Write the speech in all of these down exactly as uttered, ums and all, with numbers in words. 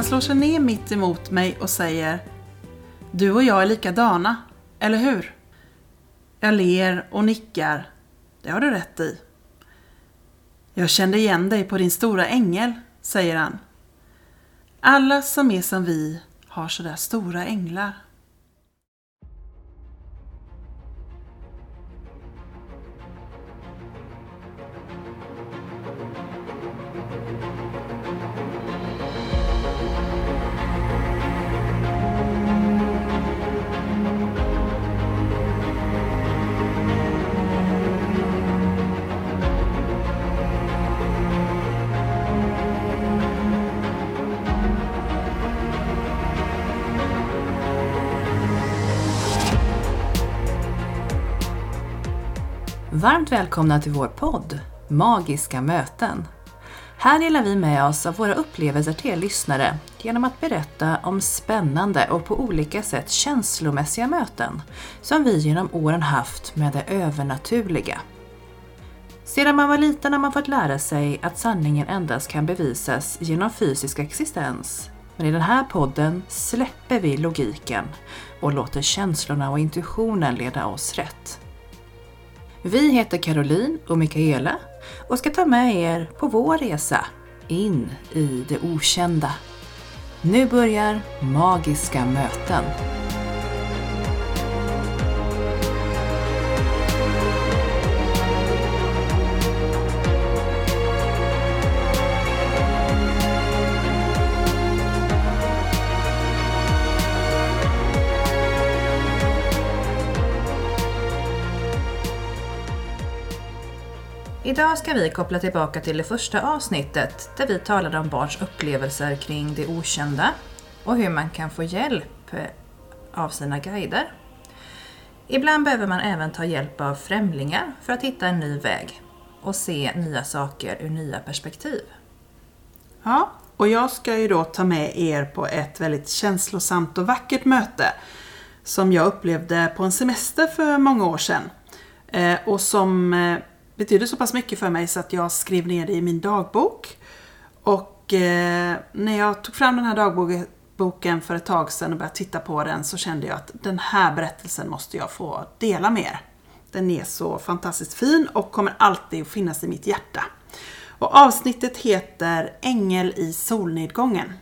Han slår sig ner mitt emot mig och säger: Du och jag är likadana, eller hur? Jag ler och nickar. Det har du rätt i. Jag kände igen dig på din stora ängel, säger han. Alla som är som vi har sådär stora änglar. Varmt välkomna till vår podd, Magiska möten. Här delar vi med oss av våra upplevelser till er lyssnare genom att berätta om spännande och på olika sätt känslomässiga möten som vi genom åren haft med det övernaturliga. Sedan man var liten har man fått lära sig att sanningen endast kan bevisas genom fysisk existens. Men i den här podden släpper vi logiken och låter känslorna och intuitionen leda oss rätt. Vi heter Caroline och Michaela och ska ta med er på vår resa in i det okända. Nu börjar Magiska möten. Idag ska vi koppla tillbaka till det första avsnittet där vi talade om barns upplevelser kring det okända och hur man kan få hjälp av sina guider. Ibland behöver man även ta hjälp av främlingar för att hitta en ny väg och se nya saker ur nya perspektiv. Ja, och jag ska ju då ta med er på ett väldigt känslosamt och vackert möte som jag upplevde på en semester för många år sedan och som betyder så pass mycket för mig så att jag skrev ner det i min dagbok. Och eh, när jag tog fram den här dagboken för ett tag sedan och började titta på den så kände jag att den här berättelsen måste jag få dela med er. Den är så fantastiskt fin och kommer alltid att finnas i mitt hjärta. Och avsnittet heter Ängel i solnedgången.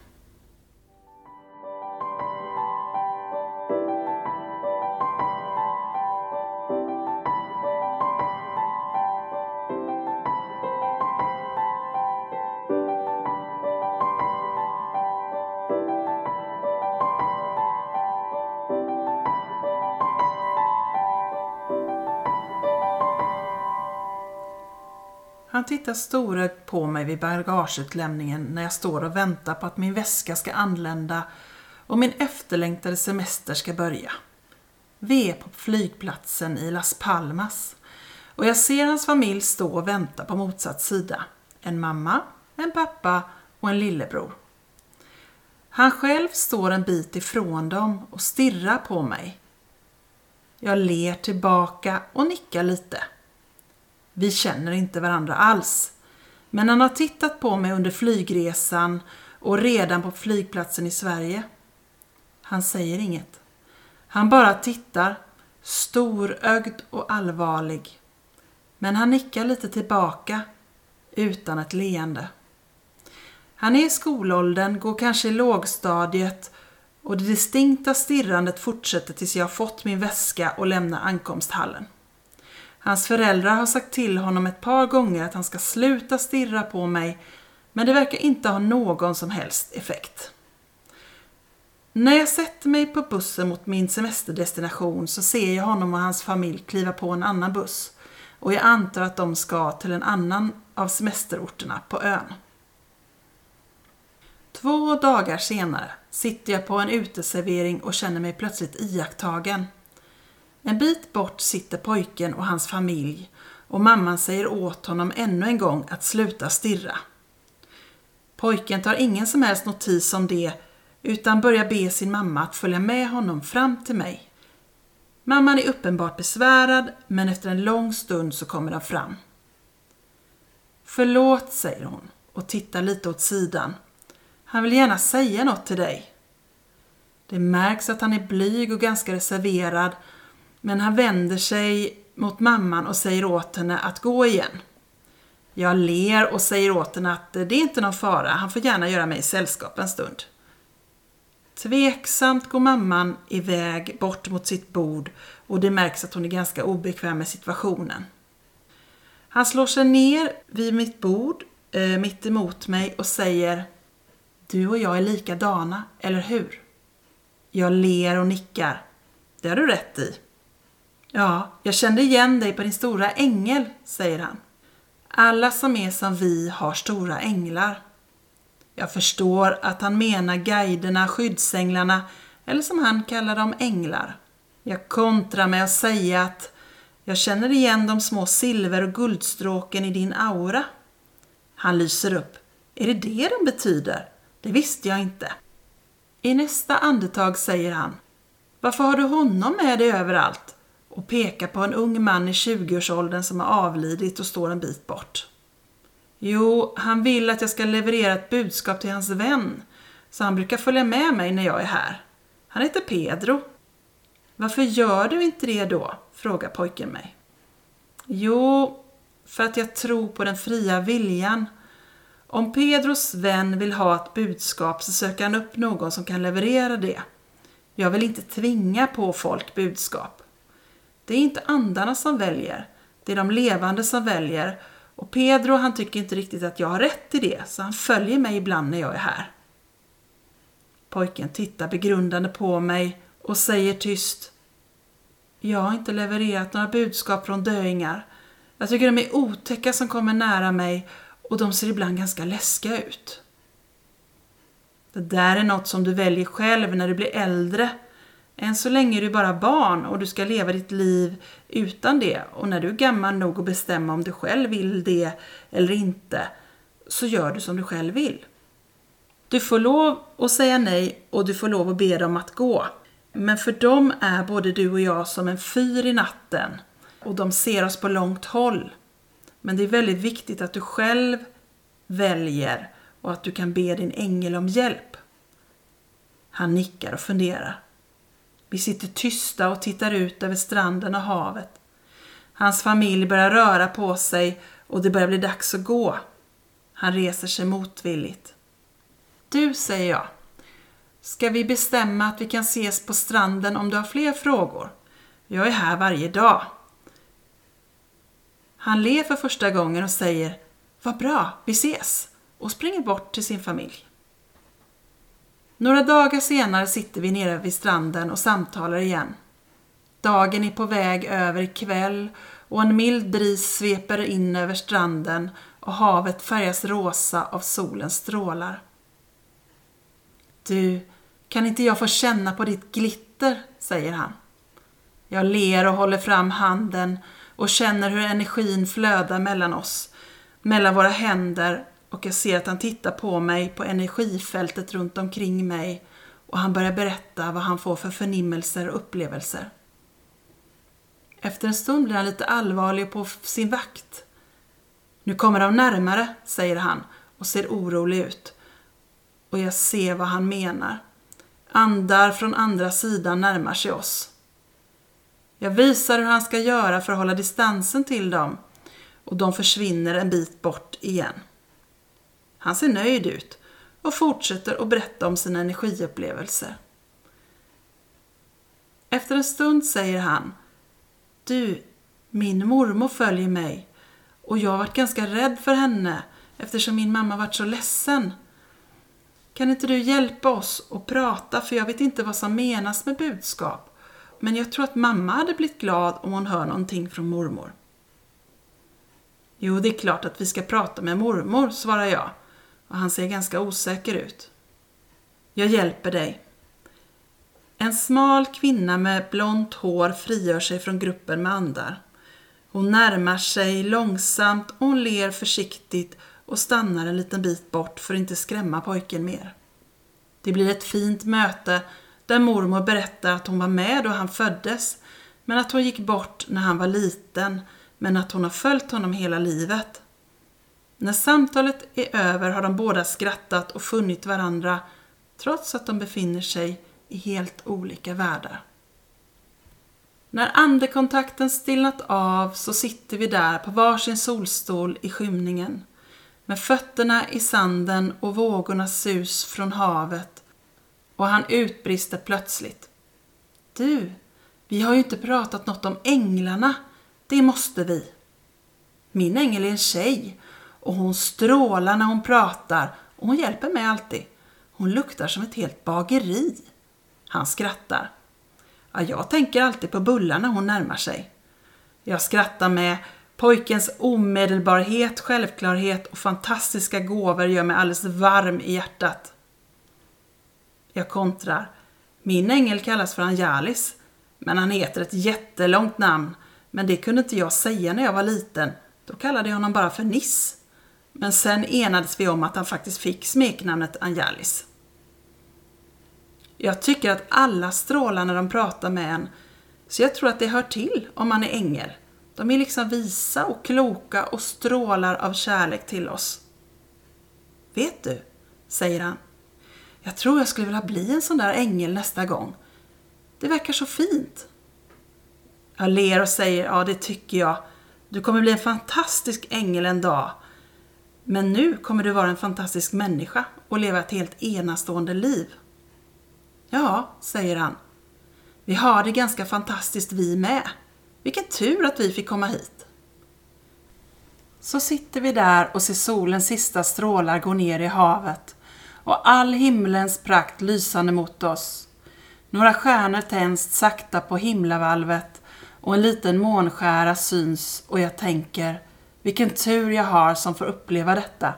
Han tittar storögt på mig vid bagageutlämningen när jag står och väntar på att min väska ska anlända och min efterlängtade semester ska börja. Vi är på flygplatsen i Las Palmas och jag ser hans familj stå och vänta på motsatt sida. En mamma, en pappa och en lillebror. Han själv står en bit ifrån dem och stirrar på mig. Jag ler tillbaka och nickar lite. Vi känner inte varandra alls, men han har tittat på mig under flygresan och redan på flygplatsen i Sverige. Han säger inget. Han bara tittar, storögd och allvarlig. Men han nickar lite tillbaka, utan ett leende. Han är i skolåldern, går kanske i lågstadiet och det distinkta stirrandet fortsätter tills jag har fått min väska och lämnar ankomsthallen. Hans föräldrar har sagt till honom ett par gånger att han ska sluta stirra på mig, men det verkar inte ha någon som helst effekt. När jag sätter mig på bussen mot min semesterdestination så ser jag honom och hans familj kliva på en annan buss och jag antar att de ska till en annan av semesterorterna på ön. Två dagar senare sitter jag på en uteservering och känner mig plötsligt iakttagen. En bit bort sitter pojken och hans familj och mamman säger åt honom ännu en gång att sluta stirra. Pojken tar ingen som helst notis om det utan börjar be sin mamma att följa med honom fram till mig. Mamman är uppenbart besvärad, men efter en lång stund så kommer de fram. Förlåt, säger hon och tittar lite åt sidan. Han vill gärna säga något till dig. Det märks att han är blyg och ganska reserverad, men han vänder sig mot mamman och säger åt henne att gå igen. Jag ler och säger åt henne att det är inte någon fara, han får gärna göra mig i sällskap en stund. Tveksamt går mamman iväg bort mot sitt bord och det märks att hon är ganska obekväm med situationen. Han slår sig ner vid mitt bord, mitt emot mig och säger: Du och jag är likadana, eller hur? Jag ler och nickar. Det har du rätt i. Ja, jag kände igen dig på din stora ängel, säger han. Alla som är som vi har stora änglar. Jag förstår att han menar guiderna, skyddsänglarna, eller som han kallar dem, änglar. Jag kontrar med att säga att jag känner igen de små silver- och guldstråken i din aura. Han lyser upp. Är det det den betyder? Det visste jag inte. I nästa andetag säger han: Varför har du honom med dig överallt? Och pekar på en ung man i tjugoårsåldern som har avlidit och står en bit bort. Jo, han vill att jag ska leverera ett budskap till hans vän, så han brukar följa med mig när jag är här. Han heter Pedro. Varför gör du inte det då? Frågar pojken mig. Jo, för att jag tror på den fria viljan. Om Pedros vän vill ha ett budskap så söker han upp någon som kan leverera det. Jag vill inte tvinga på folk budskap. Det är inte andarna som väljer, det är de levande som väljer. Och Pedro, han tycker inte riktigt att jag har rätt i det, så han följer mig ibland när jag är här. Pojken tittar begrundande på mig och säger tyst: Jag har inte levererat några budskap från döingar. Jag tycker de är otäcka som kommer nära mig och de ser ibland ganska läskiga ut. Det där är något som du väljer själv när du blir äldre. Än så länge är du bara barn och du ska leva ditt liv utan det. Och när du är gammal nog att bestämma om du själv vill det eller inte, så gör du som du själv vill. Du får lov att säga nej och du får lov att be dem att gå. Men för dem är både du och jag som en fyr i natten och de ser oss på långt håll. Men det är väldigt viktigt att du själv väljer och att du kan be din ängel om hjälp. Han nickar och funderar. Vi sitter tysta och tittar ut över stranden och havet. Hans familj börjar röra på sig och det börjar bli dags att gå. Han reser sig motvilligt. Du, säger jag. Ska vi bestämma att vi kan ses på stranden om du har fler frågor? Jag är här varje dag. Han ler för första gången och säger: Vad bra, vi ses! Och springer bort till sin familj. Några dagar senare sitter vi nere vid stranden och samtalar igen. Dagen är på väg över i kväll och en mild bris sveper in över stranden och havet färgas rosa av solens strålar. Du, kan inte jag få känna på ditt glitter, säger han. Jag ler och håller fram handen och känner hur energin flödar mellan oss, mellan våra händer, och jag ser att han tittar på mig på energifältet runt omkring mig och han börjar berätta vad han får för förnimmelser och upplevelser. Efter en stund blir han lite allvarlig och på sin vakt. Nu kommer de närmare, säger han och ser orolig ut. Och jag ser vad han menar. Andar från andra sidan närmar sig oss. Jag visar hur han ska göra för att hålla distansen till dem och de försvinner en bit bort igen. Han ser nöjd ut och fortsätter att berätta om sina energiupplevelser. Efter en stund säger han: Du, min mormor följer mig och jag har varit ganska rädd för henne eftersom min mamma varit så ledsen. Kan inte du hjälpa oss och prata, för jag vet inte vad som menas med budskap. Men jag tror att mamma hade blivit glad om hon hör någonting från mormor. Jo, det är klart att vi ska prata med mormor, svarar jag. Och han ser ganska osäker ut. Jag hjälper dig. En smal kvinna med blont hår frigör sig från gruppen med andar. Hon närmar sig långsamt och hon ler försiktigt och stannar en liten bit bort för att inte skrämma pojken mer. Det blir ett fint möte där mormor berättar att hon var med då han föddes, men att hon gick bort när han var liten, men att hon har följt honom hela livet. När samtalet är över har de båda skrattat och funnit varandra trots att de befinner sig i helt olika världar. När andekontakten stillnat av så sitter vi där på varsin solstol i skymningen. Med fötterna i sanden och vågornas sus från havet. Och han utbrister plötsligt. Du, vi har ju inte pratat något om änglarna. Det måste vi. Min ängel är en tjej. Och hon strålar när hon pratar. Och hon hjälper mig alltid. Hon luktar som ett helt bageri. Han skrattar. Ja, jag tänker alltid på bullarna när hon närmar sig. Jag skrattar med. Pojkens omedelbarhet, självklarhet och fantastiska gåvor gör mig alldeles varm i hjärtat. Jag kontrar. Min ängel kallas för Angelis, men han heter ett jättelångt namn. Men det kunde inte jag säga när jag var liten. Då kallade jag honom bara för Niss. Men sen enades vi om att han faktiskt fick smeknamnet Angelis. Jag tycker att alla strålar när de pratar med en. Så jag tror att det hör till om man är ängel. De är liksom visa och kloka och strålar av kärlek till oss. Vet du, säger han. Jag tror jag skulle vilja bli en sån där ängel nästa gång. Det verkar så fint. Jag ler och säger, ja det tycker jag. Du kommer bli en fantastisk ängel en dag. Men nu kommer du vara en fantastisk människa och leva ett helt enastående liv. Ja, säger han. Vi har det ganska fantastiskt vi med. Vilken tur att vi fick komma hit. Så sitter vi där och ser solens sista strålar gå ner i havet och all himlens prakt lysande mot oss. Några stjärnor tänds sakta på himlavalvet och en liten månskära syns och jag tänker, vilken tur jag har som får uppleva detta.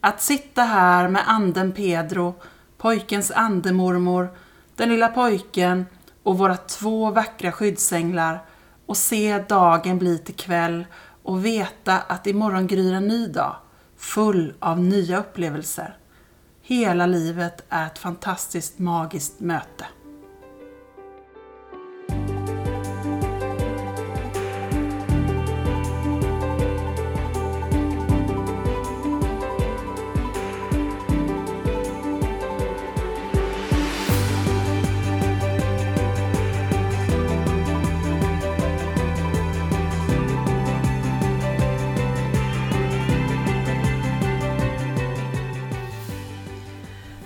Att sitta här med anden Pedro, pojkens andemormor, den lilla pojken och våra två vackra skyddsänglar. Och se dagen bli till kväll och veta att imorgon gryr en ny dag, full av nya upplevelser. Hela livet är ett fantastiskt magiskt möte.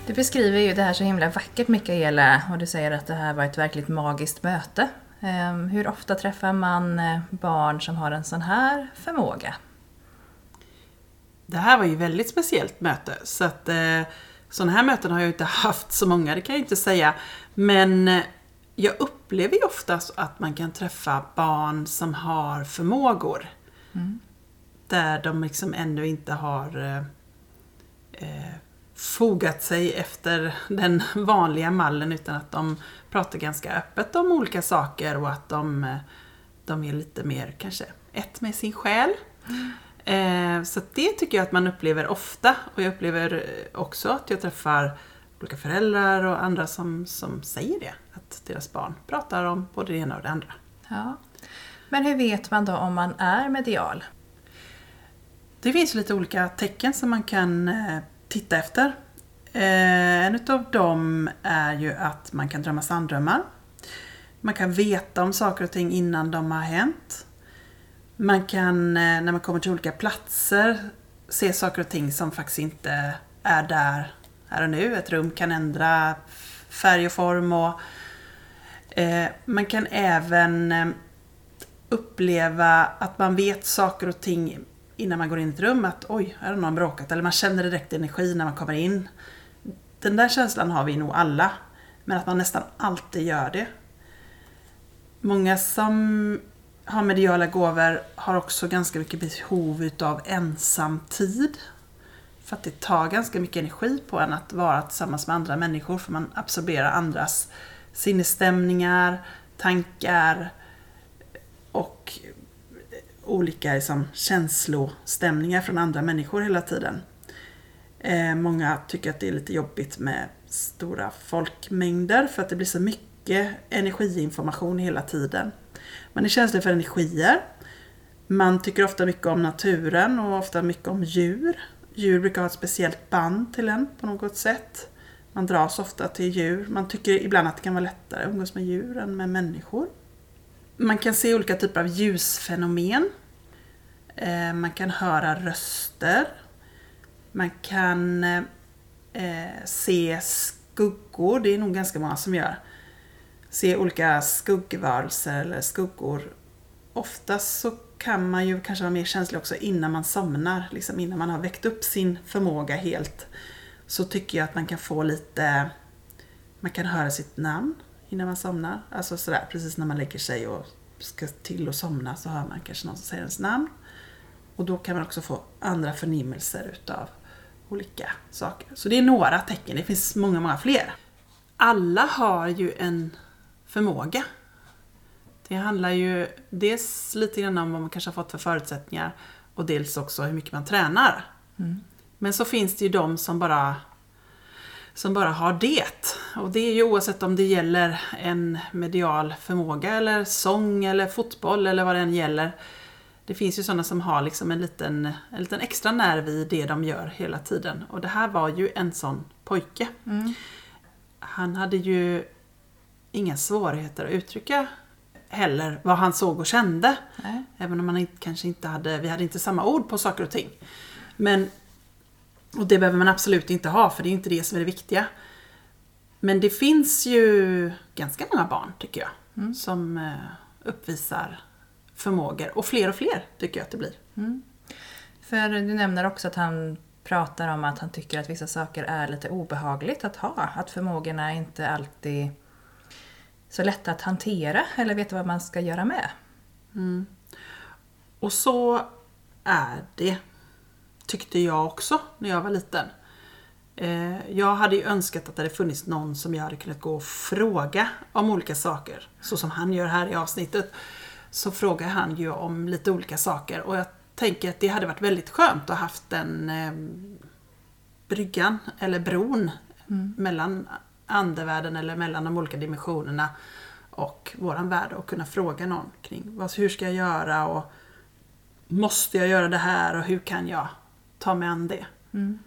Du beskriver ju det här så himla vackert, Michaela, och du säger att det här var ett verkligt magiskt möte. Hur ofta träffar man barn som har en sån här förmåga? Det här var ju ett väldigt speciellt möte, så att eh, sådana här möten har jag inte haft så många, det kan jag inte säga. Men jag upplever ju oftast att man kan träffa barn som har förmågor. Mm. Där de liksom ännu inte har... Eh, fogat sig efter den vanliga mallen, utan att de pratar ganska öppet om olika saker och att de, de är lite mer kanske ett med sin själ. Mm. Eh, så det tycker jag att man upplever ofta, och jag upplever också att jag träffar olika föräldrar och andra som, som säger det, att deras barn pratar om både det ena och det andra. Ja. Men hur vet man då om man är medial? Det finns lite olika tecken som man kan eh, titta efter. Eh, en av dem är ju att man kan drömma sanddrömmar. Man kan veta om saker och ting innan de har hänt. Man kan, eh, när man kommer till olika platser, se saker och ting som faktiskt inte är där här och nu. Ett rum kan ändra färg och form. Och, eh, man kan även eh, uppleva att man vet saker och ting innan man går in i ett rum, att oj, här har någon bråkat. Eller man känner direkt energi när man kommer in. Den där känslan har vi nog alla. Men att man nästan alltid gör det. Många som har mediala gåvor har också ganska mycket behov av ensamtid. För att det tar ganska mycket energi på en att vara tillsammans med andra människor. För man absorberar andras sinnesstämningar, tankar och olika liksom, känslostämningar från andra människor hela tiden. Eh, många tycker att det är lite jobbigt med stora folkmängder, för att det blir så mycket energiinformation hela tiden. Man är känslig för energier. Man tycker ofta mycket om naturen och ofta mycket om djur. Djur brukar ha ett speciellt band till en på något sätt. Man dras ofta till djur. Man tycker ibland att det kan vara lättare att umgås med djur än med människor. Man kan se olika typer av ljusfenomen. Man kan höra röster. Man kan se skuggor. Det är nog ganska många som gör. Se olika skuggvarelser eller skuggor. Oftast så kan man ju kanske vara mer känslig också innan man somnar. Liksom innan man har väckt upp sin förmåga helt. Så tycker jag att man kan få lite... Man kan höra sitt namn innan man somnar. Alltså sådär, precis när man lägger sig och ska till och somna så hör man kanske någon som säger ens namn. Och då kan man också få andra förnimmelser utav olika saker. Så det är några tecken. Det finns många, många fler. Alla har ju en förmåga. Det handlar ju dels lite grann om vad man kanske har fått för förutsättningar. Och dels också hur mycket man tränar. Mm. Men så finns det ju de som bara, som bara har det. Och det är ju oavsett om det gäller en medial förmåga eller sång eller fotboll eller vad det än gäller. Det finns ju sådana som har liksom en liten, en liten extra nerv i det de gör hela tiden. Och det här var ju en sån pojke. Mm. Han hade ju inga svårigheter att uttrycka heller vad han såg och kände. Nej. Även om man kanske inte hade, vi hade inte samma ord på saker och ting. Men... Och det behöver man absolut inte ha, för det är inte det som är det viktiga. Men det finns ju ganska många barn, tycker jag, mm. som uppvisar förmågor. Och fler och fler, tycker jag att det blir. Mm. För du nämner också att han pratar om att han tycker att vissa saker är lite obehagligt att ha. Att förmågorna är inte alltid så lätta att hantera eller veta vad man ska göra med. Mm. Och så är det. Tyckte jag också när jag var liten. Jag hade ju önskat att det hade funnits någon som jag hade kunnat gå och fråga om olika saker. Så som han gör här i avsnittet. Så frågar han ju om lite olika saker. Och jag tänker att det hade varit väldigt skönt att haft den eh, bryggan eller bron mm. mellan andevärlden eller mellan de olika dimensionerna och våran värld. Och kunna fråga någon kring vad, hur ska jag göra och måste jag göra det här och hur kan jag ta mig an det. Mm.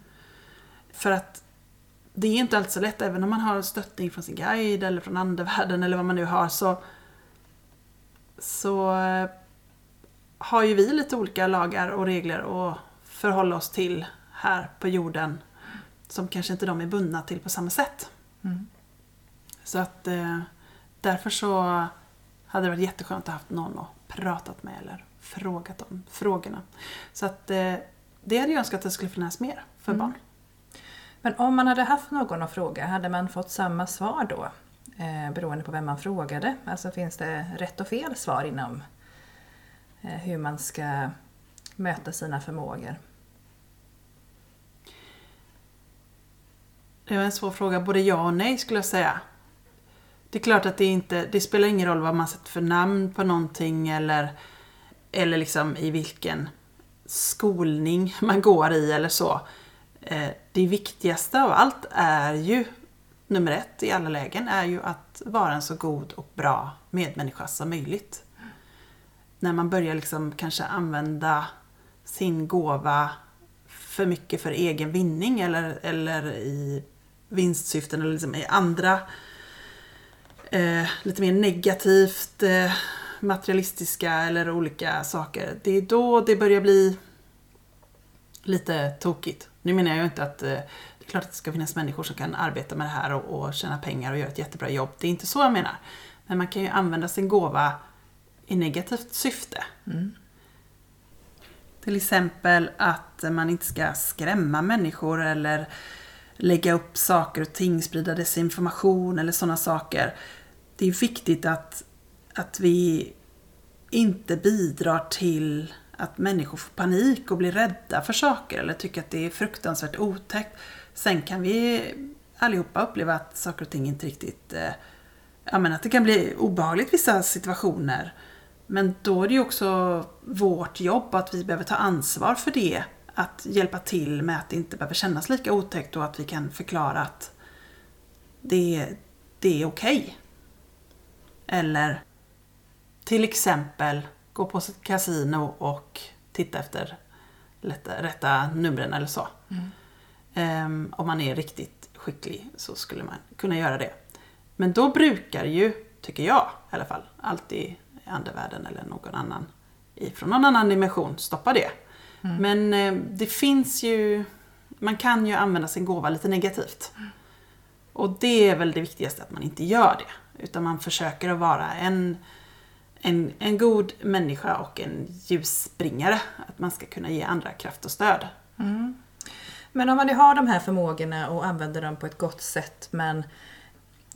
För att det är inte alls så lätt, även om man har stöttning från sin guide eller från andevärlden eller vad man nu har, så, så har ju vi lite olika lagar och regler att förhålla oss till här på jorden som kanske inte de är bundna till på samma sätt. Mm. Så att därför så hade det varit jätteskönt att haft någon att pratat med eller frågat om frågorna. Så att det hade jag önskat att det skulle finnas mer för barn. Mm. Men om man hade haft någon att fråga, hade man fått samma svar då? Eh, beroende på vem man frågade. Alltså finns det rätt och fel svar inom eh, hur man ska möta sina förmågor? Det var en svår fråga. Både ja och nej skulle jag säga. Det är klart att det inte, det spelar ingen roll vad man sätter för namn på någonting eller, eller liksom i vilken... skolning man går i eller så. Det viktigaste av allt är ju nummer ett i alla lägen är ju att vara en så god och bra medmänniska som möjligt. Mm. När man börjar liksom kanske använda sin gåva för mycket för egen vinning eller, eller i vinstsyften eller liksom i andra eh, lite mer negativt eh, materialistiska eller olika saker. Det är då det börjar bli lite tokigt. Nu menar jag ju inte att det är klart att det ska finnas människor som kan arbeta med det här och, och tjäna pengar och göra ett jättebra jobb. Det är inte så jag menar. Men man kan ju använda sin gåva i negativt syfte. Mm. Till exempel att man inte ska skrämma människor eller lägga upp saker och ting, sprida desinformation eller sådana saker. Det är viktigt att Att vi inte bidrar till att människor får panik och blir rädda för saker. Eller tycker att det är fruktansvärt otäckt. Sen kan vi allihopa uppleva att saker och ting inte riktigt... Eh, jag menar att det kan bli obehagligt vissa situationer. Men då är det ju också vårt jobb att vi behöver ta ansvar för det. Att hjälpa till med att det inte behöver kännas lika otäckt. Och att vi kan förklara att det, det är okej. Eller... Till exempel gå på sitt kasino och titta efter lätta, rätta numren eller så. Mm. Um, om man är riktigt skicklig så skulle man kunna göra det. Men då brukar ju, tycker jag i alla fall, alltid andevärlden eller någon annan ifrån någon annan dimension stoppa det. Mm. Men eh, det finns ju, man kan ju använda sin gåva lite negativt. Mm. Och det är väl det viktigaste, att man inte gör det. Utan man försöker att vara en, en, en god människa och en ljusspringare. Att man ska kunna ge andra kraft och stöd. Mm. Men om man har de här förmågorna och använder dem på ett gott sätt, men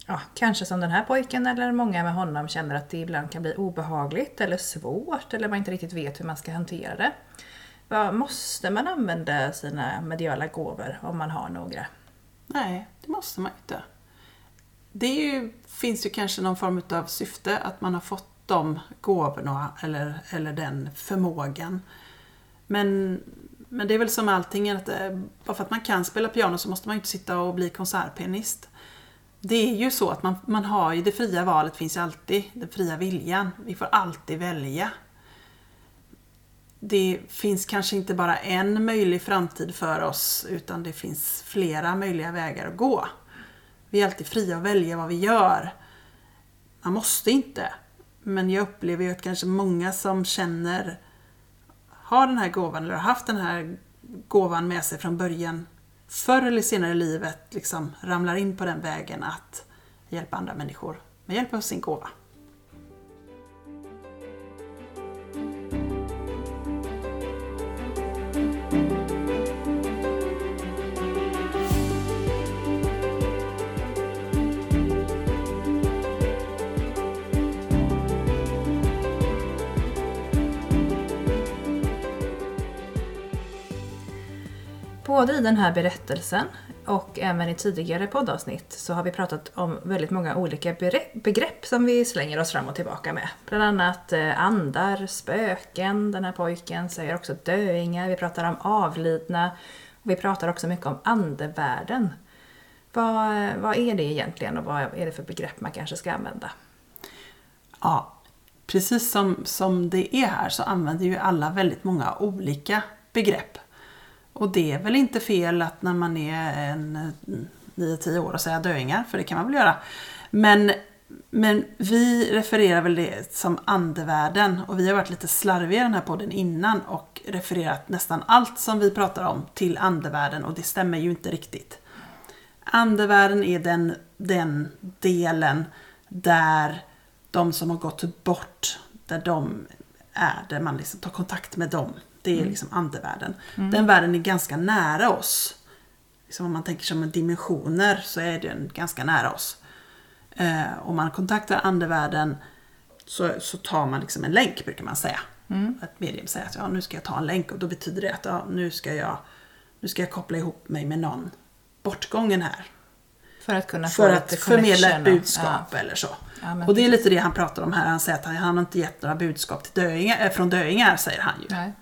ja, kanske som den här pojken eller många med honom känner att det ibland kan bli obehagligt eller svårt eller man inte riktigt vet hur man ska hantera det. Vad måste man använda sina mediala gåvor om man har några? Nej, det måste man inte. Det är ju, finns ju kanske någon form av syfte att man har fått de gåvorna eller, eller den förmågan. Men, men det är väl som allting, att bara för att man kan spela piano så måste man ju inte sitta och bli konsertpianist. Det är ju så att man, man har ju det fria valet, finns ju alltid den fria viljan. Vi får alltid välja. Det finns kanske inte bara en möjlig framtid för oss, utan det finns flera möjliga vägar att gå. Vi är alltid fria att välja vad vi gör. Man måste inte. Men jag upplever ju att kanske många som känner, har den här gåvan eller har haft den här gåvan med sig från början, förr eller senare i livet liksom ramlar in på den vägen att hjälpa andra människor med hjälp av sin gåva. Både i den här berättelsen och även i tidigare poddavsnitt så har vi pratat om väldigt många olika begrepp som vi slänger oss fram och tillbaka med. Bland annat andar, spöken, den här pojken säger också döingar, vi pratar om avlidna och vi pratar också mycket om andevärlden. Vad, vad är det egentligen och vad är det för begrepp man kanske ska använda? Ja, precis som, som det är här så använder ju alla väldigt många olika begrepp. Och det är väl inte fel att när man är en nio till tio år och säger döingar, för det kan man väl göra. Men, men vi refererar väl det som andevärlden, och vi har varit lite slarviga i den här podden innan och refererat nästan allt som vi pratar om till andevärlden, och det stämmer ju inte riktigt. Andevärlden är den, den delen där de som har gått bort, där de är, där man liksom tar kontakt med dem. Det är liksom andevärlden. Mm. Den världen är ganska nära oss. Liksom om man tänker som dimensioner så är den ganska nära oss. Eh, om man kontaktar andevärlden så, så tar man liksom en länk, brukar man säga. Mm. Att medium säger att ja, nu ska jag ta en länk, och då betyder det att ja, nu, ska jag, nu ska jag koppla ihop mig med någon bortgången här. För att kunna för att förmedla ett budskap ja. eller så. Ja, och det är lite det han pratar om här. Han säger att han, han har inte gett några budskap till döingar, från döingar, säger han ju. Nej.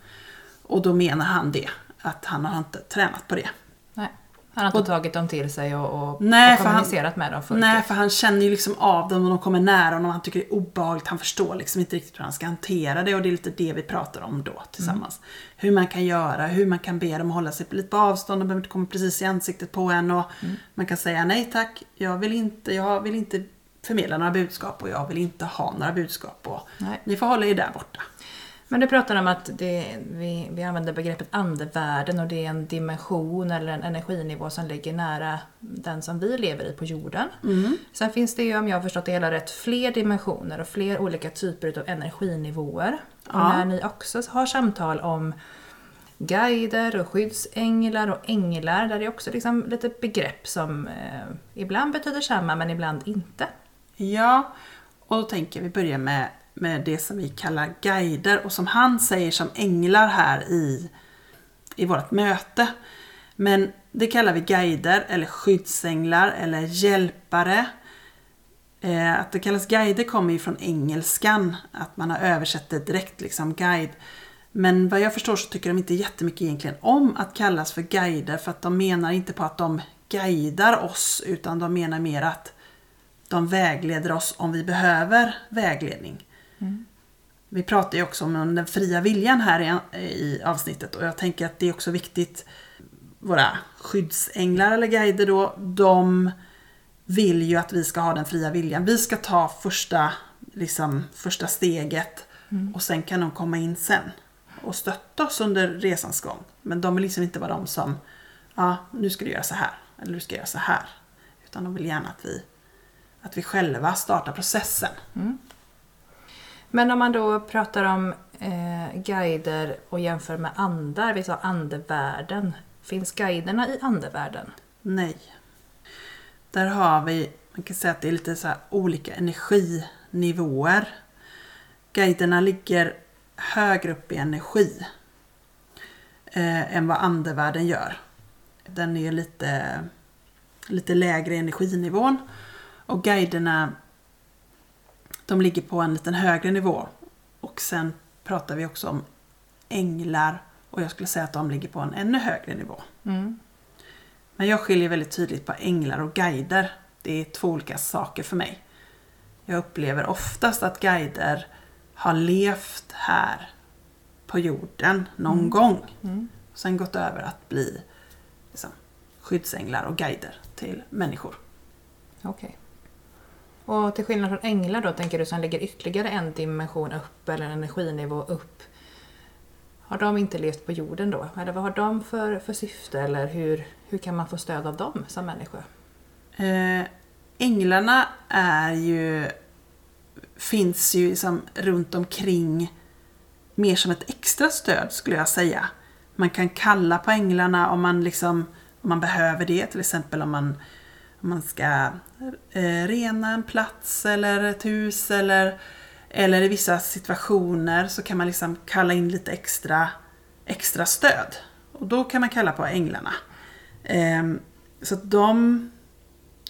Och då menar han det, att han har inte tränat på det. Nej, han har inte och, tagit dem till sig och, och, nej, och kommunicerat han, med dem förut. Nej, för han känner ju liksom av dem och de kommer nära honom. Han tycker det är obehagligt, han förstår liksom inte riktigt hur han ska hantera det. Och det är lite det vi pratar om då tillsammans. Mm. Hur man kan göra, hur man kan be dem hålla sig lite på avstånd. De behöver inte komma precis i ansiktet på en. Och mm. man kan säga nej tack, jag vill inte, jag vill inte förmedla några budskap och jag vill inte ha några budskap. Och nej. Ni får hålla er där borta. Men du pratar om att det, vi, vi använder begreppet andevärlden, och det är en dimension eller en energinivå som ligger nära den som vi lever i på jorden. Mm. Sen finns det ju, om jag har förstått det hela rätt, fler dimensioner och fler olika typer av energinivåer. Ja. Och när ni också har samtal om guider och skyddsänglar och änglar, där det är också liksom lite begrepp som eh, ibland betyder samma men ibland inte. Ja, och då tänker vi börja med med det som vi kallar guider, och som han säger som änglar här i, i vårt möte. Men det kallar vi guider eller skyddsänglar eller hjälpare. Eh, att det kallas guider kommer ju från engelskan, att man har översatt det direkt liksom guide. Men vad jag förstår så tycker de inte jättemycket egentligen om att kallas för guider, för att de menar inte på att de guidar oss, utan de menar mer att de vägleder oss om vi behöver vägledning. Mm. vi pratar ju också om den fria viljan här i, i avsnittet, och jag tänker att det är också viktigt, våra skyddsänglar eller guider då, de vill ju att vi ska ha den fria viljan. Vi ska ta första, liksom, första steget mm. och sen kan de komma in sen och stötta oss under resans gång. Men de vill liksom inte vara de som, ja, nu ska du göra så här eller du ska göra så här, utan de vill gärna att vi, att vi själva startar processen. Mm. Men om man då pratar om eh, guider och jämför med andar, vi sa andevärlden. Finns guiderna i andevärlden? Nej. Där har vi, man kan säga att det är lite så här olika energinivåer. Guiderna ligger högre upp i energi eh, än vad andevärlden gör. Den är lite, lite lägre i energinivån. Och guiderna, de ligger på en liten högre nivå. Och sen pratar vi också om änglar. Och jag skulle säga att de ligger på en ännu högre nivå. Mm. Men jag skiljer väldigt tydligt på änglar och guider. Det är två olika saker för mig. Jag upplever oftast att guider har levt här på jorden någon mm. gång. Mm. Och sen gått över att bli liksom, skyddsänglar och guider till människor. Okej. Okay. Och till skillnad från änglar då, tänker du, som ligger ytterligare en dimension upp eller en energinivå upp. Har de inte levt på jorden då? Eller vad har de för, för syfte? Eller hur, hur kan man få stöd av dem som människa? Eh, änglarna är ju, finns ju liksom runt omkring mer som ett extra stöd, skulle jag säga. Man kan kalla på änglarna om man, liksom, om man behöver det. Till exempel om man, om man ska eh, rena en plats eller ett hus eller... Eller i vissa situationer så kan man liksom kalla in lite extra, extra stöd. Och då kan man kalla på änglarna. Ehm, så att de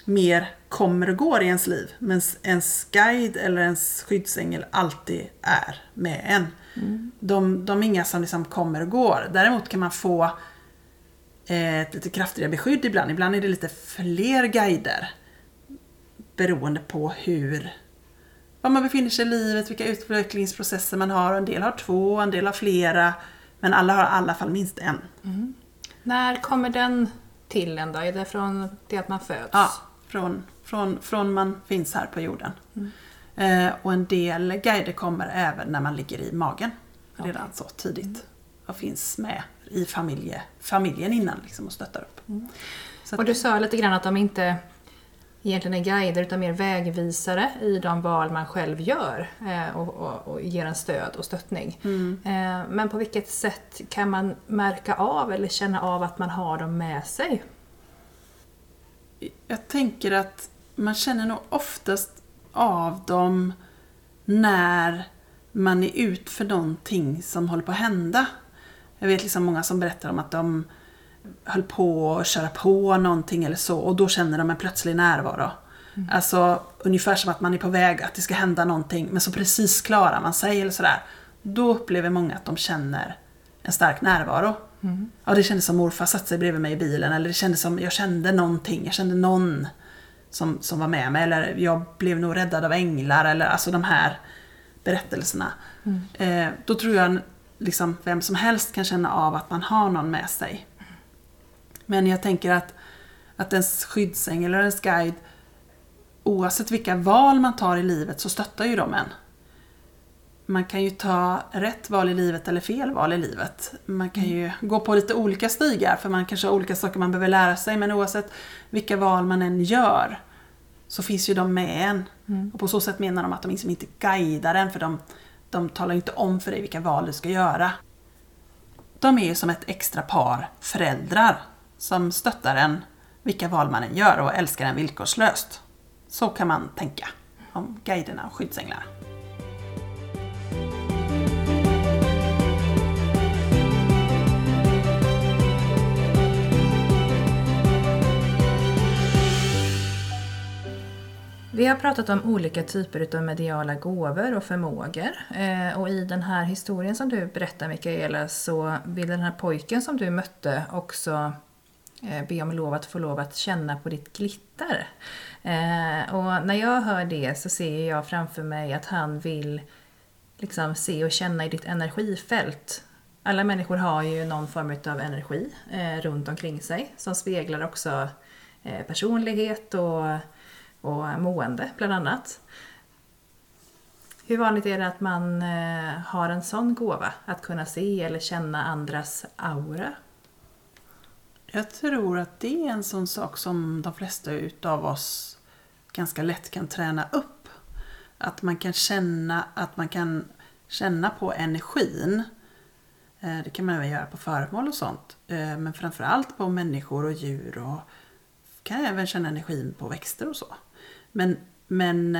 mer kommer och går i ens liv. Men ens guide eller ens skyddsängel alltid är med en. Mm. De, de är inga som liksom kommer och går. Däremot kan man få ett lite kraftigare beskydd ibland. Ibland är det lite fler guider. Beroende på hur... Var man befinner sig i livet, vilka utvecklingsprocesser man har. En del har två, en del har flera. Men alla har i alla fall minst en. Mm. När kommer den till en då? Är det från det att man föds? Ja, från, från, från man finns här på jorden. Mm. Eh, och en del guider kommer även när man ligger i magen. Okay. Redan så tidigt. Mm. Och finns med i familje, familjen innan liksom, och stöttar upp. Mm. Så att, och du sa lite grann att de inte... egentligen är guider utan mer vägvisare i de val man själv gör och, och, och ger en stöd och stöttning. Mm. Men på vilket sätt kan man märka av eller känna av att man har dem med sig? Jag tänker att man känner nog oftast av dem när man är ut för någonting som håller på att hända. Jag vet liksom många som berättar om att de höll på att köra på någonting eller så, och då känner de en plötslig närvaro. Mm. Alltså ungefär som att man är på väg att det ska hända någonting, men så precis klarar man sig eller sådär. Då upplever många att de känner en stark närvaro. Mm. Ja, det kändes som morfar satt sig bredvid mig i bilen, eller det kändes som jag kände någonting, jag kände någon som, som var med mig, eller jag blev nog räddad av änglar, eller alltså de här berättelserna. Mm. Eh, då tror jag liksom vem som helst kan känna av att man har någon med sig. Men jag tänker att, att ens skyddsängel eller ens guide, oavsett vilka val man tar i livet, så stöttar ju de en. Man kan ju ta rätt val i livet eller fel val i livet. Man kan ju gå på lite olika stigar, för man kanske har olika saker man behöver lära sig. Men oavsett vilka val man än gör så finns ju de med en. Mm. Och på så sätt menar de att de liksom inte guidar en, för de, de talar inte om för dig vilka val du ska göra. De är ju som ett extra par föräldrar som stöttar en vilka val man än gör och älskar en villkorslöst. Så kan man tänka om guiderna och skyddsänglarna. Vi har pratat om olika typer av mediala gåvor och förmågor. Och i den här historien som du berättar, Michaela, så vill den här pojken som du mötte också be om lov att få lov att känna på ditt glitter. Eh, och när jag hör det så ser jag framför mig att han vill liksom se och känna i ditt energifält. Alla människor har ju någon form av energi eh, runt omkring sig som speglar också eh, personlighet och, och mående bland annat. Hur vanligt är det att man eh, har en sån gåva att kunna se eller känna andras aura? Jag tror att det är en sån sak som de flesta utav oss ganska lätt kan träna upp. Att man kan känna, att man kan känna på energin. Det kan man även göra på föremål och sånt. Men framförallt på människor och djur. Och kan även känna energin på växter och så. Men, men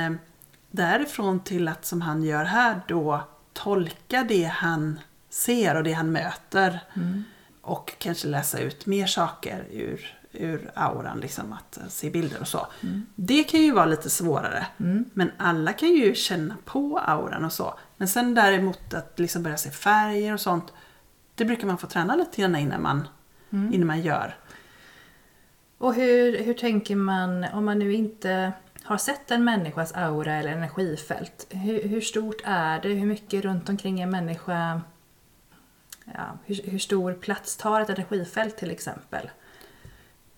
därifrån till att, som han gör här då, tolka det han ser och det han möter. Mm. Och kanske läsa ut mer saker ur, ur auran, liksom att se bilder och så. Mm. Det kan ju vara lite svårare. Mm. Men alla kan ju känna på auran och så. Men sen däremot att liksom börja se färger och sånt. Det brukar man få träna lite grann innan man, mm. innan man gör. Och hur, hur tänker man om man nu inte har sett en människas aura eller energifält? Hur, hur stort är det? Hur mycket runt omkring en människa... Ja, hur, hur stor plats tar ett energifält till exempel?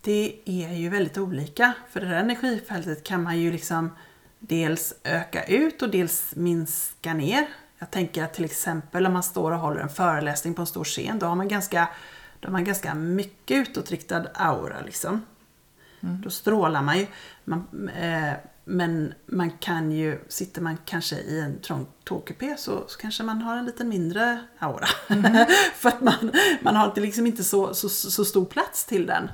Det är ju väldigt olika. För det här energifältet kan man ju liksom dels öka ut och dels minska ner. Jag tänker att till exempel om man står och håller en föreläsning på en stor scen. Då har man ganska, då har man ganska mycket utåtriktad aura liksom. Mm. Då strålar man ju. Man, eh, men man kan ju, sitter man kanske i en trång tågkupé så, så kanske man har en liten mindre aura. Mm. För att man, man har liksom inte så, så, så stor plats till den.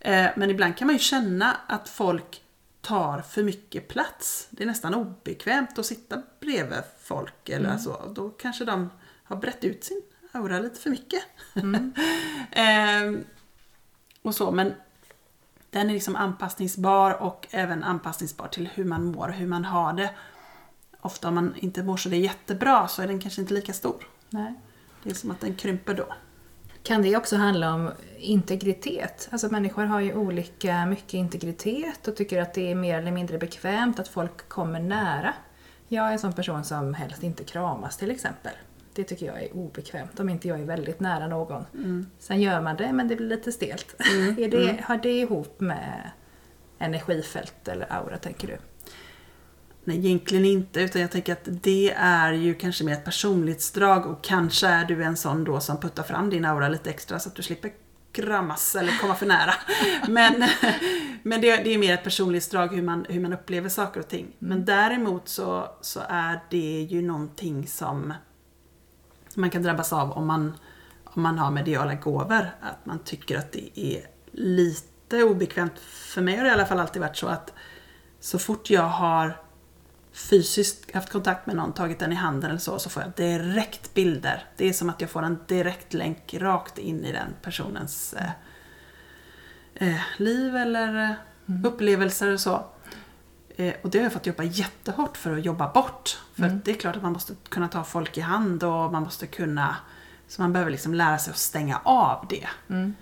Eh, men ibland kan man ju känna att folk tar för mycket plats. Det är nästan obekvämt att sitta bredvid folk. Eller mm. så. Då kanske de har brett ut sin aura lite för mycket. Mm. eh, och så, men... Den är liksom anpassningsbar och även anpassningsbar till hur man mår och hur man har det. Ofta om man inte mår så det är jättebra så är den kanske inte lika stor. Nej. Det är som att den krymper då. Kan det också handla om integritet? Alltså människor har ju olika mycket integritet och tycker att det är mer eller mindre bekvämt att folk kommer nära. Jag är en sån person som helst inte kramas till exempel. Det tycker jag är obekvämt om inte jag är väldigt nära någon. Mm. Sen gör man det men det blir lite stelt. Mm. är det, mm. Har det ihop med energifält eller aura tänker du? Nej, egentligen inte, utan jag tänker att det är ju kanske mer ett personlighetsdrag och kanske är du en sån då som puttar fram din aura lite extra så att du slipper kramas eller komma för nära. men men det, det är mer ett personlighetsdrag hur man, hur man upplever saker och ting. Mm. Men däremot så, så är det ju någonting som man kan drabbas av om man, om man har mediala gåvor. Att man tycker att det är lite obekvämt. För mig har det i alla fall alltid varit så att så fort jag har fysiskt haft kontakt med någon, tagit den i handen eller så, så får jag direkt bilder. Det är som att jag får en direkt länk rakt in i den personens eh, eh, liv eller mm. upplevelser och så. Eh, och det har jag fått jobba jättehårt för att jobba bort. För mm. det är klart att man måste kunna ta folk i hand och man måste kunna... Så man behöver liksom lära sig att stänga av det. Mm.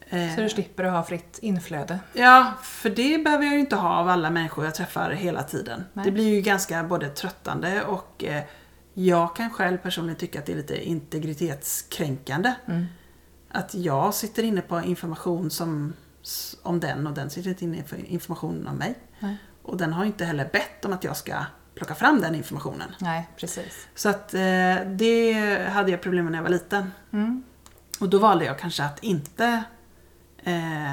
Eh, så du slipper att ha fritt inflöde? Ja, för det behöver jag ju inte ha av alla människor jag träffar hela tiden. Nej. Det blir ju ganska både tröttande och eh, jag kan själv personligen tycka att det är lite integritetskränkande. Mm. Att jag sitter inne på information som, om den och den sitter inte inne på information om mig. Nej. Och den har inte heller bett om att jag ska plocka fram den informationen. Nej, precis. Så att eh, det hade jag problem med när jag var liten. Mm. Och då valde jag kanske att inte eh,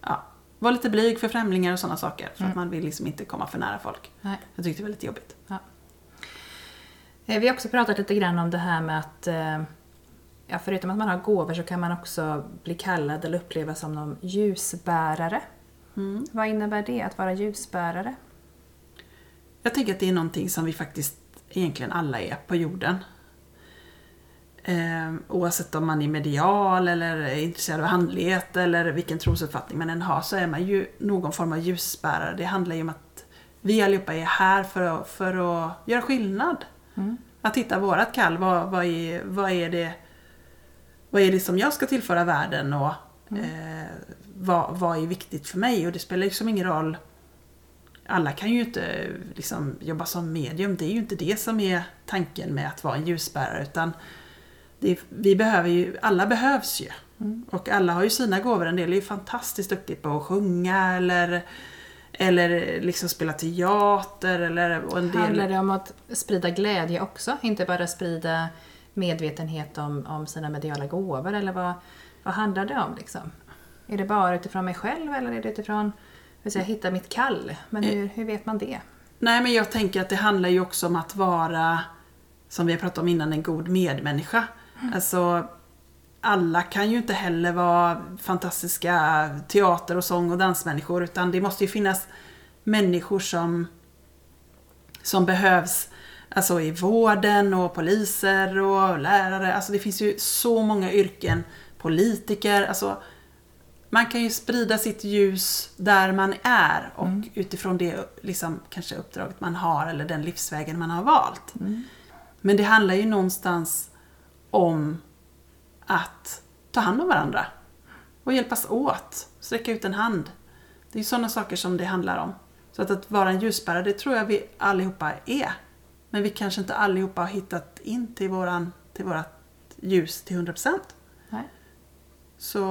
ja, vara lite blyg för främlingar och sådana saker. För mm. att man vill liksom inte komma för nära folk. Nej. Jag tyckte det var lite jobbigt. Ja. Vi har också pratat lite grann om det här med att... Eh, ja, förutom att man har gåvor så kan man också bli kallad eller upplevas som någon ljusbärare. Mm. Vad innebär det att vara ljusbärare? Jag tänker att det är någonting som vi faktiskt egentligen alla är på jorden. Eh, oavsett om man är medial eller är intresserad av handlighet eller vilken trosuppfattning man än har så är man ju någon form av ljusbärare. Det handlar ju om att vi allihopa är här för att, för att göra skillnad. Mm. Att hitta vårat kall. Vad, vad, är, vad, är det, vad är det som jag ska tillföra världen och... Mm. Eh, Vad, vad är viktigt för mig? Och det spelar liksom ingen roll alla kan ju inte liksom jobba som medium. Det är ju inte det som är tanken med att vara en ljusbärare, utan det är, vi behöver ju, alla behövs ju. Mm. Och alla har ju sina gåvor. En del är ju fantastiskt duktigt på att sjunga eller, eller liksom spela teater. Eller, och en del... Handlar det om att sprida glädje också? Inte bara sprida medvetenhet om, om sina mediala gåvor? Eller vad, vad handlar det om liksom? Är det bara utifrån mig själv eller är det utifrån att hitta mitt kall? Men hur, hur vet man det? Nej, men jag tänker att det handlar ju också om att vara, som vi har pratat om innan, en god medmänniska. Mm. Alltså... Alla kan ju inte heller vara fantastiska teater- och sång- och dansmänniskor. Utan det måste ju finnas människor som, som behövs, alltså i vården och poliser och lärare. Alltså det finns ju så många yrken, politiker. Alltså man kan ju sprida sitt ljus där man är. Och mm. utifrån det liksom, kanske uppdraget man har eller den livsvägen man har valt. Mm. Men det handlar ju någonstans om... att ta hand om varandra och hjälpas åt, sträcka ut en hand. Det är ju sådana saker som det handlar om. Så att, att vara en ljusbärare, det tror jag vi allihopa är. Men vi kanske inte allihopa har hittat in till våran, till vårat ljus till hundra procent. Nej. Så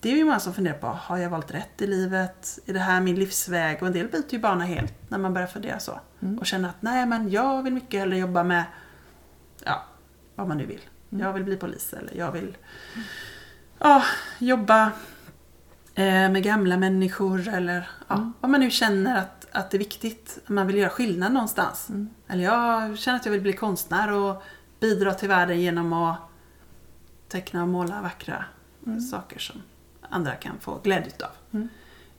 det är ju många som funderar på, har jag valt rätt i livet? Är det här min livsväg? Och en del byter ju bana helt när man börjar fundera så. Mm. Och känner att nej, men jag vill mycket hellre jobba med, ja, vad man nu vill. Mm. Jag vill bli polis eller jag vill ja, jobba eh, med gamla människor eller ja, mm. vad man nu känner att, att det är viktigt. Man vill göra skillnad någonstans. Mm. Eller jag känner att jag vill bli konstnär och bidra till världen genom att teckna och måla vackra mm. saker som andra kan få glädje av. Mm.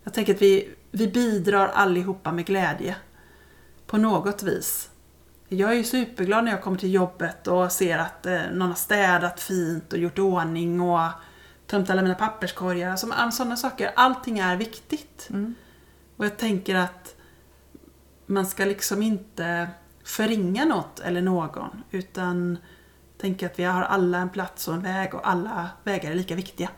Jag tänker att vi, vi bidrar allihopa med glädje på något vis. Jag är ju superglad när jag kommer till jobbet och ser att någon har städat fint och gjort ordning och tömt alla mina papperskorgar. Alltså, sådana saker. Allting är viktigt. Mm. Och jag tänker att man ska liksom inte förringa något eller någon. Utan tänka att vi har alla en plats och en väg och alla vägar är lika viktiga.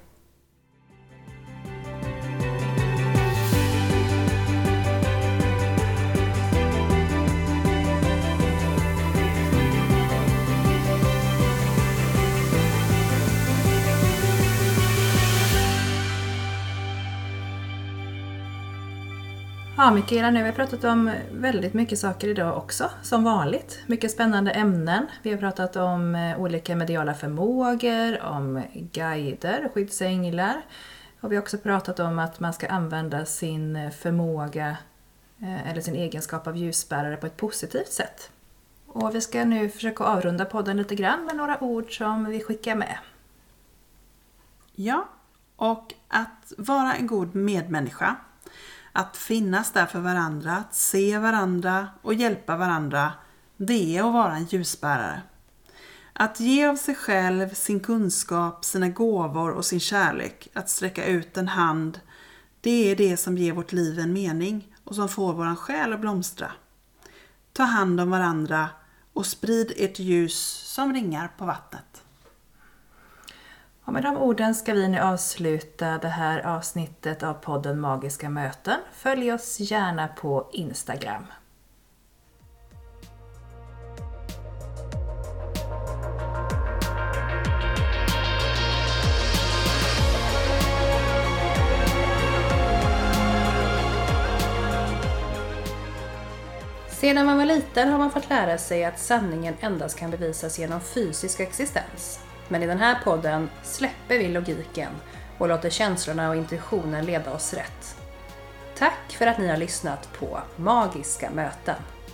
Ja, Michaela, nu har vi pratat om väldigt mycket saker idag också, som vanligt. Mycket spännande ämnen. Vi har pratat om olika mediala förmågor, om guider, skyddsänglar. Och vi har också pratat om att man ska använda sin förmåga eller sin egenskap av ljusbärare på ett positivt sätt. Och vi ska nu försöka avrunda podden lite grann med några ord som vi skickar med. Ja, och att vara en god medmänniska. Att finnas där för varandra, att se varandra och hjälpa varandra, det är att vara en ljusbärare. Att ge av sig själv, sin kunskap, sina gåvor och sin kärlek, att sträcka ut en hand, det är det som ger vårt liv en mening och som får våran själ att blomstra. Ta hand om varandra och sprid ert ljus som ringar på vattnet. Och med de orden ska vi nu avsluta det här avsnittet av podden Magiska Möten. Följ oss gärna på Instagram. Sedan man var liten har man fått lära sig att sanningen endast kan bevisas genom fysisk existens. Men i den här podden släpper vi logiken och låter känslorna och intuitionen leda oss rätt. Tack för att ni har lyssnat på Magiska Möten.